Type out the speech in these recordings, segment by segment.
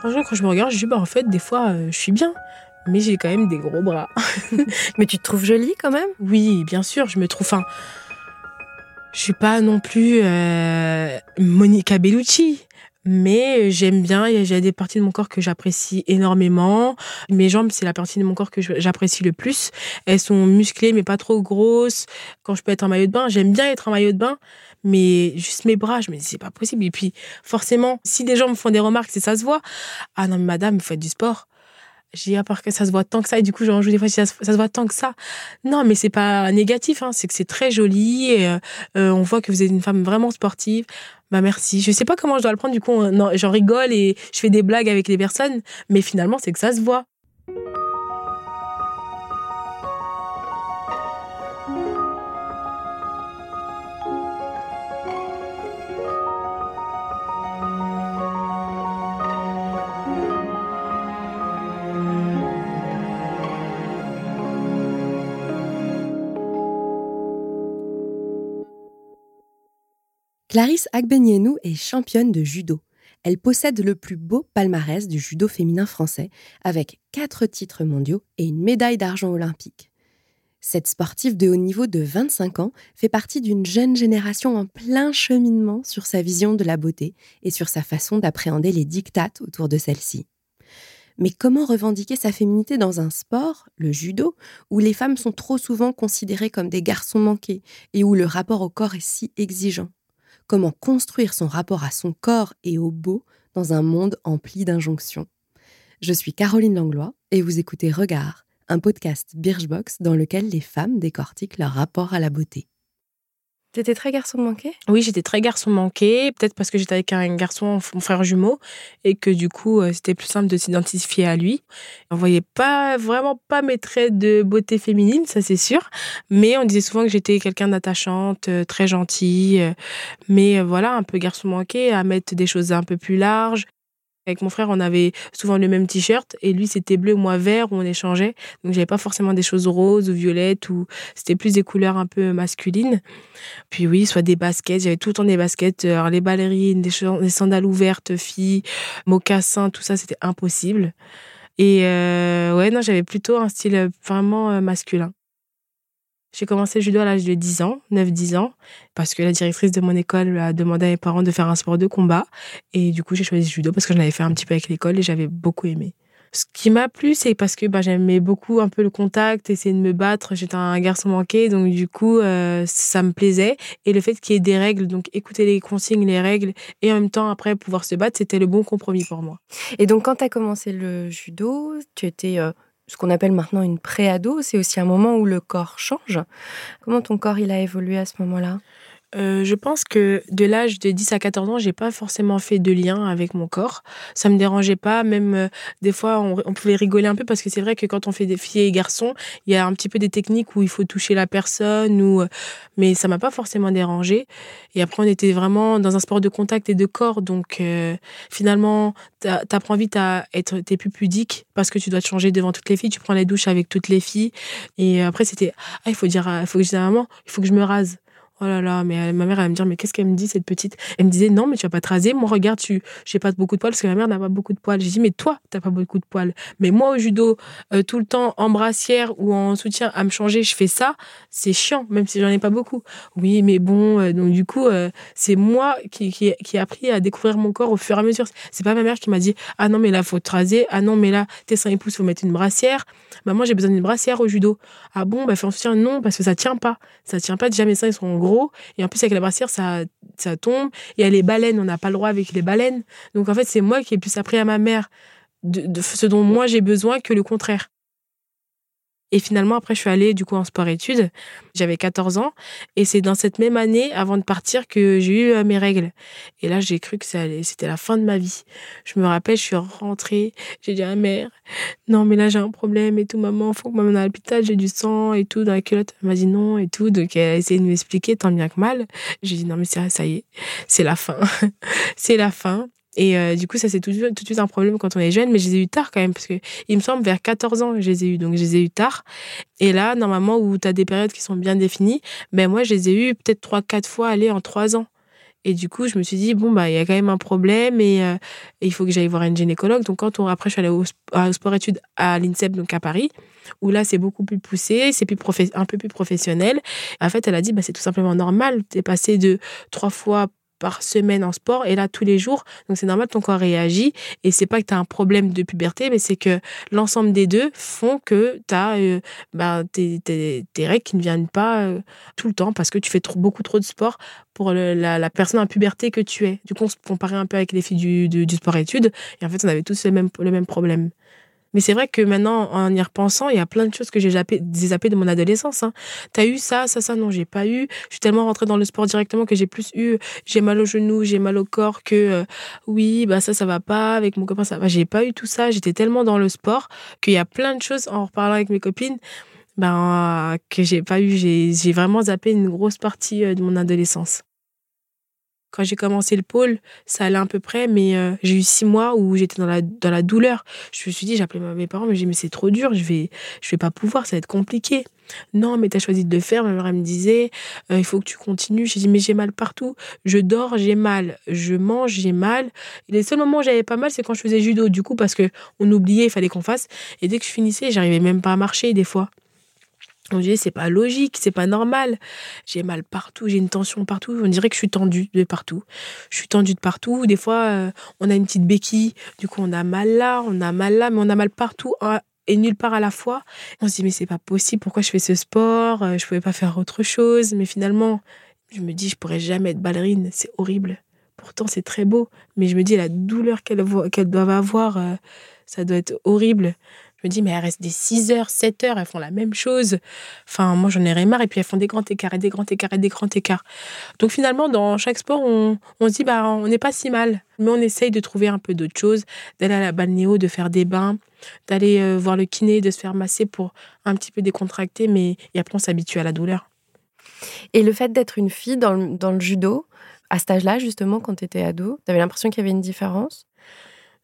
Franchement, quand je me regarde, je dis, bah en fait, des fois, je suis bien. Mais j'ai quand même des gros bras. Mais tu te trouves jolie quand même ? Oui, bien sûr, je me trouve... Enfin, je suis pas non plus Monica Bellucci. Mais j'aime bien, j'ai des parties de mon corps que j'apprécie énormément. Mes jambes, c'est la partie de mon corps que j'apprécie le plus. Elles sont musclées, mais pas trop grosses. Quand je peux être en maillot de bain, j'aime bien être en maillot de bain. Mais juste mes bras, je me dis, c'est pas possible. Et puis, forcément, si des gens me font des remarques, c'est ça se voit. Ah non, mais madame, vous faites du sport. J'ai dit, à part que ça se voit tant que ça, et du coup, j'en joue des fois, ça se voit tant que ça. Non, mais c'est pas négatif, hein. C'est que c'est très joli, et, on voit que vous êtes une femme vraiment sportive. Bah, merci. Je sais pas comment je dois le prendre, du coup, non, j'en rigole et je fais des blagues avec les personnes, mais finalement, c'est que ça se voit. Clarisse Agbegnenou est championne de judo. Elle possède le plus beau palmarès du judo féminin français, avec 4 titres mondiaux et une médaille d'argent olympique. Cette sportive de haut niveau de 25 ans fait partie d'une jeune génération en plein cheminement sur sa vision de la beauté et sur sa façon d'appréhender les diktats autour de celle-ci. Mais comment revendiquer sa féminité dans un sport, le judo, où les femmes sont trop souvent considérées comme des garçons manqués et où le rapport au corps est si exigeant ? Comment construire son rapport à son corps et au beau dans un monde empli d'injonctions. Je suis Caroline Langlois et vous écoutez Regard, un podcast Birchbox dans lequel les femmes décortiquent leur rapport à la beauté. T'étais très garçon manqué ? Oui, j'étais très garçon manqué, peut-être parce que j'étais avec un garçon, mon frère jumeau, et que du coup, c'était plus simple de s'identifier à lui. On voyait pas vraiment pas mes traits de beauté féminine, ça c'est sûr, mais on disait souvent que j'étais quelqu'un d'attachante, très gentille, mais voilà, un peu garçon manqué, à mettre des choses un peu plus larges. Avec mon frère, on avait souvent le même t-shirt et lui, c'était bleu, moi vert, où on échangeait. Donc, j'avais pas forcément des choses roses ou violettes ou c'était plus des couleurs un peu masculines. Puis oui, soit des baskets, j'avais tout le temps des baskets, alors les ballerines, des sandales ouvertes, filles, mocassins, tout ça, c'était impossible. Et ouais, non, j'avais plutôt un style vraiment masculin. J'ai commencé le judo à l'âge de 10 ans, 9-10 ans, parce que la directrice de mon école a demandé à mes parents de faire un sport de combat. Et du coup, j'ai choisi le judo parce que j'en avais fait un petit peu avec l'école et j'avais beaucoup aimé. Ce qui m'a plu, c'est parce que j'aimais beaucoup un peu le contact, essayer de me battre. J'étais un garçon manqué, donc du coup, ça me plaisait. Et le fait qu'il y ait des règles, donc écouter les consignes, les règles, et en même temps, après, pouvoir se battre, c'était le bon compromis pour moi. Et donc, quand tu as commencé le judo, tu étais... ce qu'on appelle maintenant une pré-ado, c'est aussi un moment où le corps change. Comment ton corps, il a évolué à ce moment-là ? Je pense que de l'âge de 10 à 14 ans, j'ai pas forcément fait de lien avec mon corps. Ça me dérangeait pas, même des fois on pouvait rigoler un peu parce que c'est vrai que quand on fait des filles et garçons, il y a un petit peu des techniques où il faut toucher la personne ou mais ça m'a pas forcément dérangée. Et après on était vraiment dans un sport de contact et de corps, donc finalement t'apprends vite à être t'es plus pudique parce que tu dois te changer devant toutes les filles, tu prends la douche avec toutes les filles et après c'était il faut que je dise à maman, il faut que je me rase. Oh là là, mais ma mère, elle va me dire, mais qu'est-ce qu'elle me dit, cette petite ? Elle me disait, non, mais tu vas pas te raser. Moi, regarde, j'ai pas beaucoup de poils, parce que ma mère n'a pas beaucoup de poils. J'ai dit, mais toi, t'as pas beaucoup de poils. Mais moi, au judo, tout le temps, en brassière ou en soutien, à me changer, je fais ça. C'est chiant, même si j'en ai pas beaucoup. Oui, mais bon, donc du coup, c'est moi qui ai appris à découvrir mon corps au fur et à mesure. C'est pas ma mère qui m'a dit, ah non, mais là, faut te raser. Ah non, mais là, tes seins et pouces, faut mettre une brassière. Maman, j'ai besoin d'une brassière au judo. Ah bon, bah, fais en soutien, non, parce que ça tient pas. Ça tient pas, déjà, mes seins, ils sont en gros. Et en plus, avec la brassière, ça tombe. Il y a les baleines, on n'a pas le droit avec les baleines. Donc, en fait, c'est moi qui ai plus appris à ma mère de ce dont moi j'ai besoin que le contraire. Et finalement, après, je suis allée du coup en sport-études. J'avais 14 ans. Et c'est dans cette même année, avant de partir, que j'ai eu mes règles. Et là, j'ai cru que c'était la fin de ma vie. Je me rappelle, je suis rentrée. J'ai dit à ma mère, non, mais là, j'ai un problème et tout. Maman, faut que maman aille à l'hôpital. J'ai du sang et tout dans la culotte. Elle m'a dit non et tout. Donc, elle a essayé de m'expliquer tant bien que mal. J'ai dit non, mais ça y est, c'est la fin. C'est la fin. Et du coup, ça, c'est tout de suite un problème quand on est jeune. Mais je les ai eu tard quand même, parce que il me semble vers 14 ans, je les ai eu. Donc, je les ai eu tard. Et là, normalement, où tu as des périodes qui sont bien définies, ben moi, je les ai eu peut-être 3-4 fois en 3 ans. Et du coup, je me suis dit, bon, bah, il y a quand même un problème et il faut que j'aille voir une gynécologue. Donc, après, je suis allée au sport-études à l'INSEP, donc à Paris, où là, c'est beaucoup plus poussé, c'est un peu plus professionnel. En fait, elle a dit, bah, c'est tout simplement normal. T'es passé de 3 fois par semaine en sport et là tous les jours, donc c'est normal, ton corps réagit et c'est pas que t'as un problème de puberté, mais c'est que l'ensemble des deux font que t'as tes règles qui ne viennent pas tout le temps parce que tu fais beaucoup trop de sport pour la personne en puberté que tu es. Du coup, on se comparait un peu avec les filles du sport-études et en fait on avait tous le même problème. Mais c'est vrai que maintenant, en y repensant, il y a plein de choses que j'ai zappées de mon adolescence. Hein. T'as eu ça, non, j'ai pas eu. Je suis tellement rentrée dans le sport directement que j'ai plus eu, j'ai mal aux genoux, j'ai mal au corps, que oui, bah ça va pas, avec mon copain, ça va. J'ai pas eu tout ça, j'étais tellement dans le sport qu'il y a plein de choses, en reparlant avec mes copines, que j'ai pas eu. J'ai vraiment zappé une grosse partie de mon adolescence. Quand j'ai commencé le pôle, ça allait à peu près, mais j'ai eu 6 mois où j'étais dans la douleur. Je me suis dit, j'appelais mes parents, mais j'ai dit, mais c'est trop dur, je vais pas pouvoir, ça va être compliqué. Non, mais t'as choisi de le faire. Ma mère, elle me disait, il faut que tu continues. J'ai dit, mais j'ai mal partout. Je dors, j'ai mal. Je mange, j'ai mal. Et les seuls moments où j'avais pas mal, c'est quand je faisais judo, du coup, parce qu'on oubliait, il fallait qu'on fasse. Et dès que je finissais, j'arrivais même pas à marcher, des fois. On disait, c'est pas logique, c'est pas normal. J'ai mal partout, j'ai une tension partout. On dirait que je suis tendue de partout. Je suis tendue de partout. Des fois, on a une petite béquille. Du coup, on a mal là, mais on a mal partout et nulle part à la fois. On se dit, mais c'est pas possible, pourquoi je fais ce sport? Je pouvais pas faire autre chose. Mais finalement, je me dis, je pourrais jamais être ballerine, c'est horrible. Pourtant, c'est très beau. Mais je me dis, la douleur qu'elles doivent avoir, ça doit être horrible. Je me dis, mais elles restent des 6 heures, 7 heures, elles font la même chose. Enfin, moi, j'en ai marre. Et puis, elles font des grands écarts, et des grands écarts, et des grands écarts. Donc, finalement, dans chaque sport, on se dit, bah, on n'est pas si mal. Mais on essaye de trouver un peu d'autres choses, d'aller à la balnéo, de faire des bains, d'aller voir le kiné, de se faire masser pour un petit peu décontracter. Mais et après, on s'habitue à la douleur. Et le fait d'être une fille dans le judo, à cet âge-là, justement, quand tu étais ado, tu avais l'impression qu'il y avait une différence?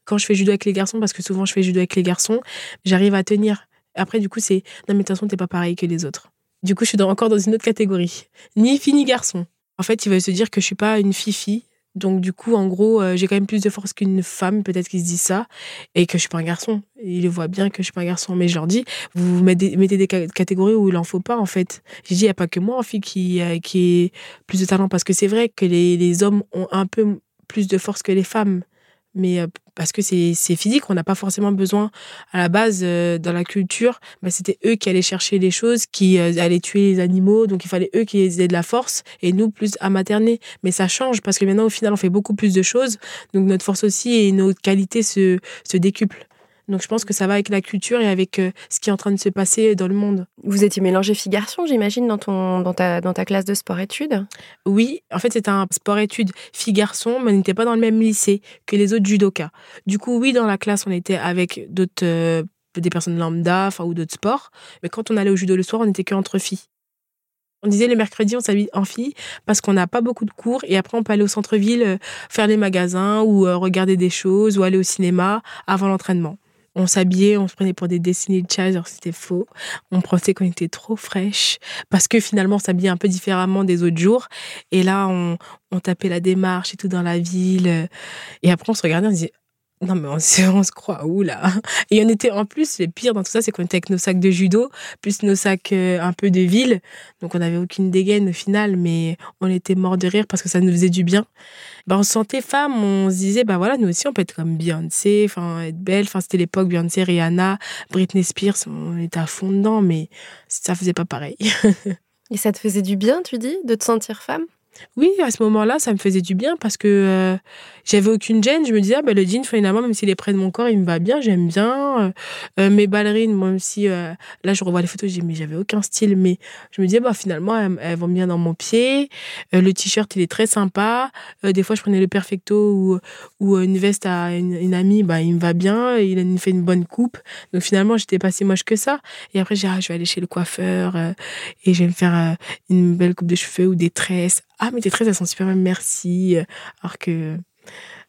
Quand je fais judo avec les garçons, parce que souvent je fais judo avec les garçons, j'arrive à tenir. Après, du coup, c'est « Non, mais de toute façon, t'es pas pareil que les autres. » Du coup, je suis encore dans une autre catégorie. Ni fille, ni garçon. En fait, il va se dire que je suis pas une fille-fille. Donc, du coup, en gros, j'ai quand même plus de force qu'une femme, peut-être qu'ils se disent ça, et que je suis pas un garçon. Ils voient bien que je suis pas un garçon, mais je leur dis, vous mettez des catégories où il en faut pas, en fait. J'ai dit, il n'y a pas que moi, en fille, qui ait plus de talent, parce que c'est vrai que les hommes ont un peu plus de force que les femmes. Mais parce que c'est physique, on n'a pas forcément besoin. À la base, dans la culture, bah, c'était eux qui allaient chercher les choses, qui allaient tuer les animaux, donc il fallait eux qui aient de la force, et nous plus à materner. Mais ça change, parce que maintenant, au final, on fait beaucoup plus de choses, donc notre force aussi et notre qualité se décuplent. Donc je pense que ça va avec la culture et avec ce qui est en train de se passer dans le monde. Vous étiez mélangé fille-garçon, j'imagine, dans ta classe de sport-études? Oui, en fait c'était un sport-études fille-garçon, mais on n'était pas dans le même lycée que les autres judokas. Du coup, oui, dans la classe, on était avec d'autres, des personnes lambda, enfin, ou d'autres sports. Mais quand on allait au judo le soir, on n'était qu'entre filles. On disait le mercredi, on s'habille en fille parce qu'on n'a pas beaucoup de cours et après on peut aller au centre-ville, faire des magasins ou regarder des choses ou aller au cinéma avant l'entraînement. On s'habillait, on se prenait pour des Destiny's Child, alors c'était faux. On pensait qu'on était trop fraîche, parce que finalement, on s'habillait un peu différemment des autres jours. Et là, on tapait la démarche et tout dans la ville. Et après, on se regardait, on se disait, non, mais on se croit où, là? Et on était, en plus, le pire dans tout ça, c'est qu'on était avec nos sacs de judo, plus nos sacs un peu de ville. Donc, on n'avait aucune dégaine au final, mais on était morts de rire parce que ça nous faisait du bien. Bah, on se sentait femme, on se disait, bah voilà, nous aussi, on peut être comme Beyoncé, être belle. C'était l'époque Beyoncé, Rihanna, Britney Spears, on était à fond dedans, mais ça faisait pas pareil. Et ça te faisait du bien, tu dis, de te sentir femme? Oui, à ce moment-là, ça me faisait du bien parce que j'avais aucune gêne. Je me disais, ah, le jean, finalement, même s'il est près de mon corps, il me va bien, j'aime bien. Mes ballerines, moi, même si là, je revois les photos, je dis, mais j'avais aucun style. Mais je me disais, finalement, elles vont bien dans mon pied. Le t-shirt, il est très sympa. Des fois, je prenais le perfecto ou une veste à une amie, il me va bien. Il me fait une bonne coupe. Donc, finalement, j'étais pas si moche que ça. Et après, j'ai dit, je vais aller chez le coiffeur et je vais me faire une belle coupe de cheveux ou des tresses. Ah, mais tes tresses, elles sont super, même merci. Alors que,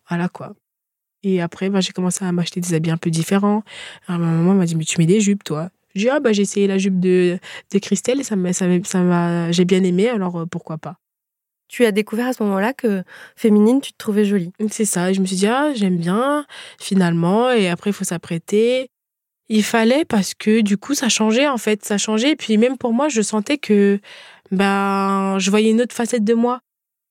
voilà quoi. Et après, j'ai commencé à m'acheter des habits un peu différents. Alors, ma maman m'a dit, mais tu mets des jupes, toi. J'ai dit, j'ai essayé la jupe de Christelle et j'ai bien aimé, alors pourquoi pas. Tu as découvert à ce moment-là que, féminine, tu te trouvais jolie. C'est ça, je me suis dit, ah, j'aime bien, finalement, et après, il faut s'apprêter. Il fallait parce que, du coup, ça changeait, en fait, ça changeait. Et puis, même pour moi, je sentais que je voyais une autre facette de moi.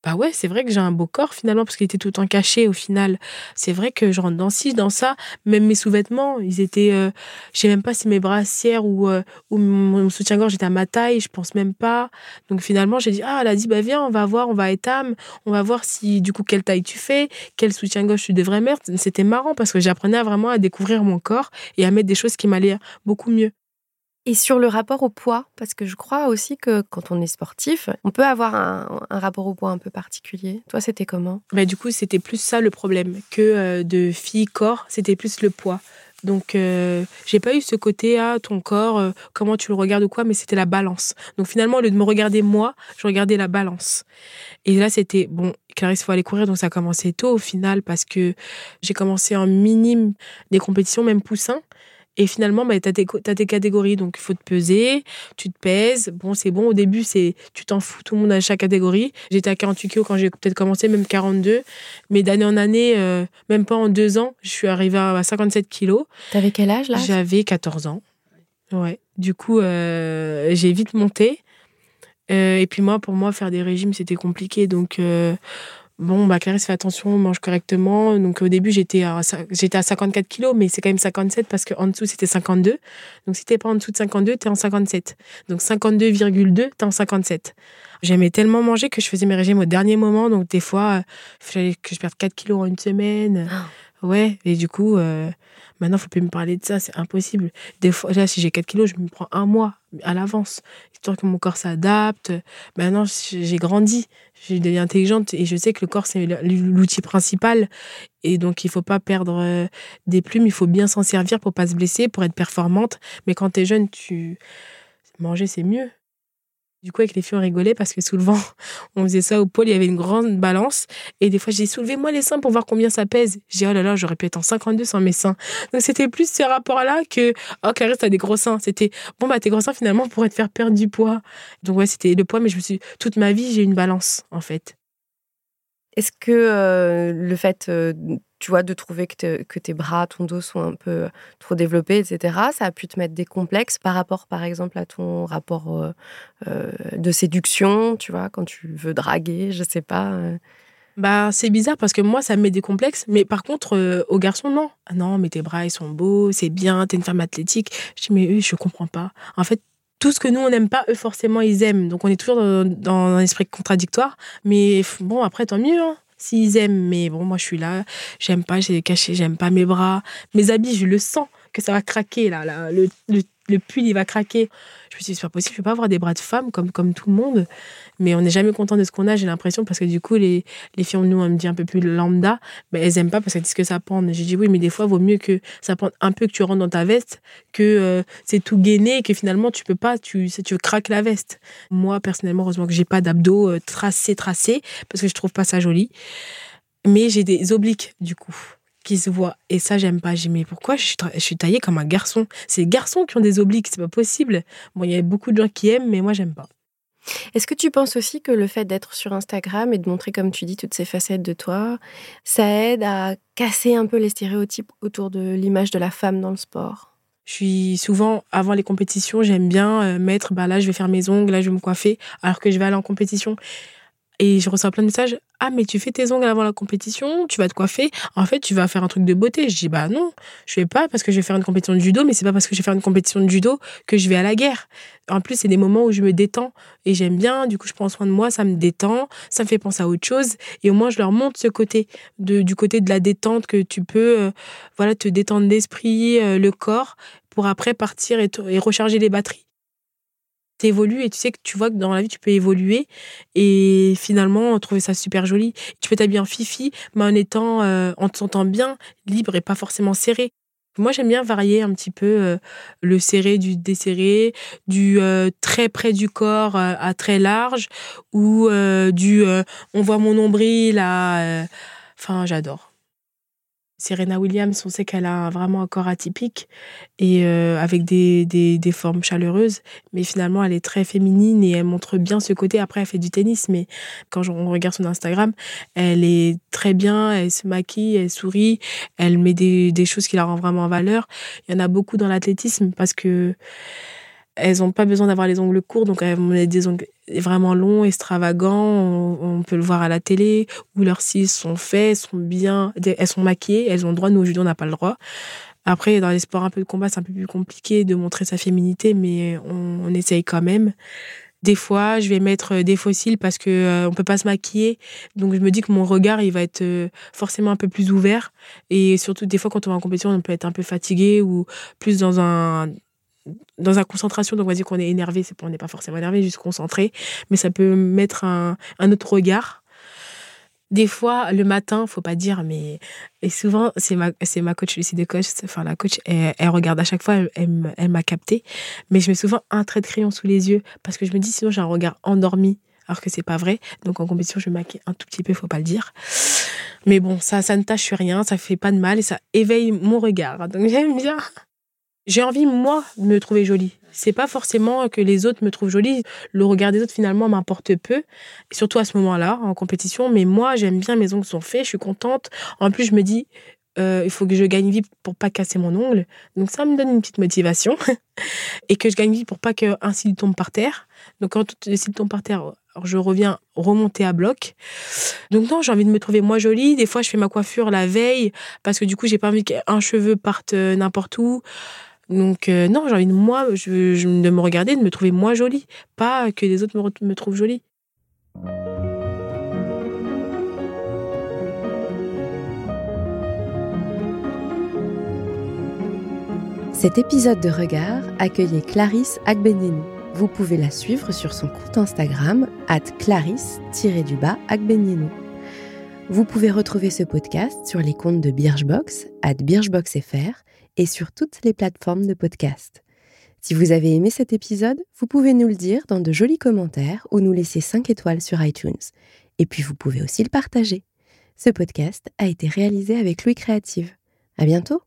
Bah ouais, c'est vrai que j'ai un beau corps, finalement, parce qu'il était tout le temps caché, au final. C'est vrai que je rentre dans ci, dans ça. Même mes sous-vêtements, ils étaient... je sais même pas si mes brassières ou mon soutien-gorge était à ma taille, je pense même pas. Donc finalement, j'ai dit, ah, elle a dit, bah viens, on va voir, on va à Etam, on va voir si, du coup, quelle taille tu fais, quel soutien-gorge tu devrais mettre. C'était marrant, parce que j'apprenais vraiment à découvrir mon corps et à mettre des choses qui m'allaient beaucoup mieux. Et sur le rapport au poids, parce que je crois aussi que quand on est sportif, on peut avoir un rapport au poids un peu particulier. Toi, c'était comment ? Bah, du coup, c'était plus ça le problème que de fille-corps, c'était plus le poids. Donc, j'ai pas eu ce côté, ah, ton corps, comment tu le regardes ou quoi, mais c'était la balance. Donc, finalement, au lieu de me regarder moi, je regardais la balance. Et là, c'était, bon, Clarisse, il faut aller courir, donc ça a commencé tôt au final, parce que j'ai commencé en minime des compétitions, même poussin. Et finalement, bah, t'as tes catégories, donc il faut te peser, tu te pèses. Bon, c'est bon, au début, tu t'en fous, tout le monde a chaque catégorie. J'étais à 48 kilos quand j'ai peut-être commencé, même 42. Mais d'année en année, même pas en 2 ans, je suis arrivée à 57 kilos. T'avais quel âge, là ? J'avais 14 ans. Ouais. Du coup, j'ai vite monté. Et puis moi, pour moi, faire des régimes, c'était compliqué, donc... Bon, bah Clarisse, fais attention, mange correctement. Donc, au début, j'étais à 54 kilos, mais c'est quand même 57 parce qu'en dessous, c'était 52. Donc, si t'es pas en dessous de 52, t'es en 57. Donc, 52,2, t'es en 57. J'aimais tellement manger que je faisais mes régimes au dernier moment. Donc, des fois, il fallait que je perde 4 kilos en une semaine. Ouais, et du coup, maintenant, faut plus me parler de ça, c'est impossible. Des fois, là, si j'ai 4 kilos, je me prends 1 mois à l'avance, histoire que mon corps s'adapte. Maintenant, j'ai grandi, je deviens intelligente et je sais que le corps, c'est l'outil principal. Et donc, il faut pas perdre des plumes, il faut bien s'en servir pour pas se blesser, pour être performante. Mais quand t'es jeune, manger, c'est mieux. Du coup, avec les filles, on rigolait parce que souvent, on faisait ça au pôle, il y avait une grande balance. Et des fois, je dis, soulevez-moi les seins pour voir combien ça pèse. Je dis, oh là là, j'aurais pu être en 52 sans mes seins. Donc, c'était plus ce rapport-là que, oh, Clarisse, t'as des gros seins. C'était, bon, bah, tes gros seins, finalement, pourraient te faire perdre du poids. Donc, ouais, c'était le poids, mais toute ma vie, j'ai une balance, en fait. Est-ce que le fait, tu vois, de trouver que tes bras, ton dos sont un peu trop développés, etc., ça a pu te mettre des complexes par rapport, par exemple, à ton rapport de séduction, tu vois, quand tu veux draguer, je sais pas Bah, c'est bizarre parce que moi, ça me met des complexes. Mais par contre, aux garçons, non. Ah non, mais tes bras, ils sont beaux, c'est bien, t'es une femme athlétique. Je dis, mais eux, je comprends pas. En fait, tout ce que nous, on n'aime pas, eux, forcément, ils aiment. Donc, on est toujours dans un esprit contradictoire. Mais bon, après, tant mieux, hein, s'ils aiment. Mais bon, moi, je suis là, j'aime pas, j'ai caché, j'aime pas mes bras. Mes habits, je le sens que ça va craquer, là le pull, il va craquer. Je me suis dit, c'est pas possible, je peux pas avoir des bras de femme comme tout le monde. Mais on n'est jamais content de ce qu'on a, j'ai l'impression, parce que du coup, les filles, nous, on me dit un peu plus lambda, mais elles aiment pas parce qu'elles disent que ça pende. J'ai dit, oui, mais des fois, il vaut mieux que ça pende un peu, que tu rentres dans ta veste, que c'est tout gainé et que finalement, tu peux pas, tu craques la veste. Moi, personnellement, heureusement que j'ai pas d'abdos tracés, parce que je trouve pas ça joli. Mais j'ai des obliques, du coup, qui se voient. Et ça, j'aime pas. J'ai dit, mais pourquoi je suis taillée comme un garçon ? C'est les garçons qui ont des obliques, c'est pas possible. Bon, il y a beaucoup de gens qui aiment, mais moi, j'aime pas. Est-ce que tu penses aussi que le fait d'être sur Instagram et de montrer, comme tu dis, toutes ces facettes de toi, ça aide à casser un peu les stéréotypes autour de l'image de la femme dans le sport ? Je suis souvent, avant les compétitions, j'aime bien mettre, bah là, je vais faire mes ongles, là, je vais me coiffer, alors que je vais aller en compétition. Et je reçois plein de messages. Ah, mais tu fais tes ongles avant la compétition, tu vas te coiffer. En fait, tu vas faire un truc de beauté. Je dis, bah non, je vais pas parce que je vais faire une compétition de judo, mais c'est pas parce que je vais faire une compétition de judo que je vais à la guerre. En plus, c'est des moments où je me détends et j'aime bien. Du coup, je prends soin de moi, ça me détend, ça me fait penser à autre chose. Et au moins, je leur montre ce côté, du côté de la détente que tu peux, voilà, te détendre l'esprit, le corps, pour après partir et recharger les batteries. T'évolues et tu sais que tu vois que dans la vie tu peux évoluer et finalement trouver ça super joli. Tu peux t'habiller en fifi mais en te sentant bien, libre et pas forcément serré. Moi j'aime bien varier un petit peu le serré du desserré, du très près du corps à très large ou du on voit mon nombril à... Enfin j'adore. Serena Williams, on sait qu'elle a vraiment un corps atypique et avec des formes chaleureuses, mais finalement elle est très féminine et elle montre bien ce côté. Après elle fait du tennis, mais quand on regarde son Instagram, elle est très bien, elle se maquille, elle sourit, elle met des choses qui la rendent vraiment en valeur. Il y en a beaucoup dans l'athlétisme parce que elles n'ont pas besoin d'avoir les ongles courts, donc elles ont des ongles vraiment longs, extravagants, on peut le voir à la télé, où leurs cils sont faits, sont bien, elles sont maquillées, elles ont le droit, nous au judo on n'a pas le droit. Après, dans les sports un peu de combat, c'est un peu plus compliqué de montrer sa féminité, mais on essaye quand même. Des fois, je vais mettre des faux cils parce qu'on ne peut pas se maquiller. Donc, je me dis que mon regard, il va être forcément un peu plus ouvert. Et surtout, des fois, quand on va en compétition, on peut être un peu fatigué ou plus dans une concentration. Donc, on va dire qu'on est énervé. C'est pas, on n'est pas forcément énervé, juste concentré. Mais ça peut mettre un autre regard. Des fois, le matin, il ne faut pas dire, mais... Et souvent, c'est ma coach Lucie Descoches, enfin la coach, elle regarde à chaque fois, elle m'a captée. Mais je mets souvent un trait de crayon sous les yeux parce que je me dis, sinon j'ai un regard endormi, alors que ce n'est pas vrai. Donc en compétition, je me maquille un tout petit peu, il ne faut pas le dire. Mais bon, ça ne tâche rien, ça ne fait pas de mal et ça éveille mon regard. Donc j'aime bien. J'ai envie, moi, de me trouver jolie. C'est pas forcément que les autres me trouvent jolie. Le regard des autres, finalement, m'importe peu. Surtout à ce moment-là, en compétition. Mais moi, j'aime bien, mes ongles sont faits, je suis contente. En plus, je me dis, il faut que je gagne vie pour pas casser mon ongle. Donc ça me donne une petite motivation. Et que je gagne vie pour pas qu'un cil tombe par terre. Donc quand le cil tombe par terre... Alors je reviens remonter à bloc. Donc non, j'ai envie de me trouver moi jolie. Des fois, je fais ma coiffure la veille parce que du coup, j'ai pas envie qu'un cheveu parte n'importe où. Donc non, j'ai envie de moi, de me regarder, de me trouver moi jolie. Pas que les autres me trouvent jolie. Cet épisode de Regard accueillait Clarisse Agbegnenou. Vous pouvez la suivre sur son compte Instagram @clarisse_agbegnenou. Vous pouvez retrouver ce podcast sur les comptes de Birchbox @birchboxfr et sur toutes les plateformes de podcast. Si vous avez aimé cet épisode, vous pouvez nous le dire dans de jolis commentaires ou nous laisser 5 étoiles sur iTunes. Et puis vous pouvez aussi le partager. Ce podcast a été réalisé avec Louis Créative. À bientôt.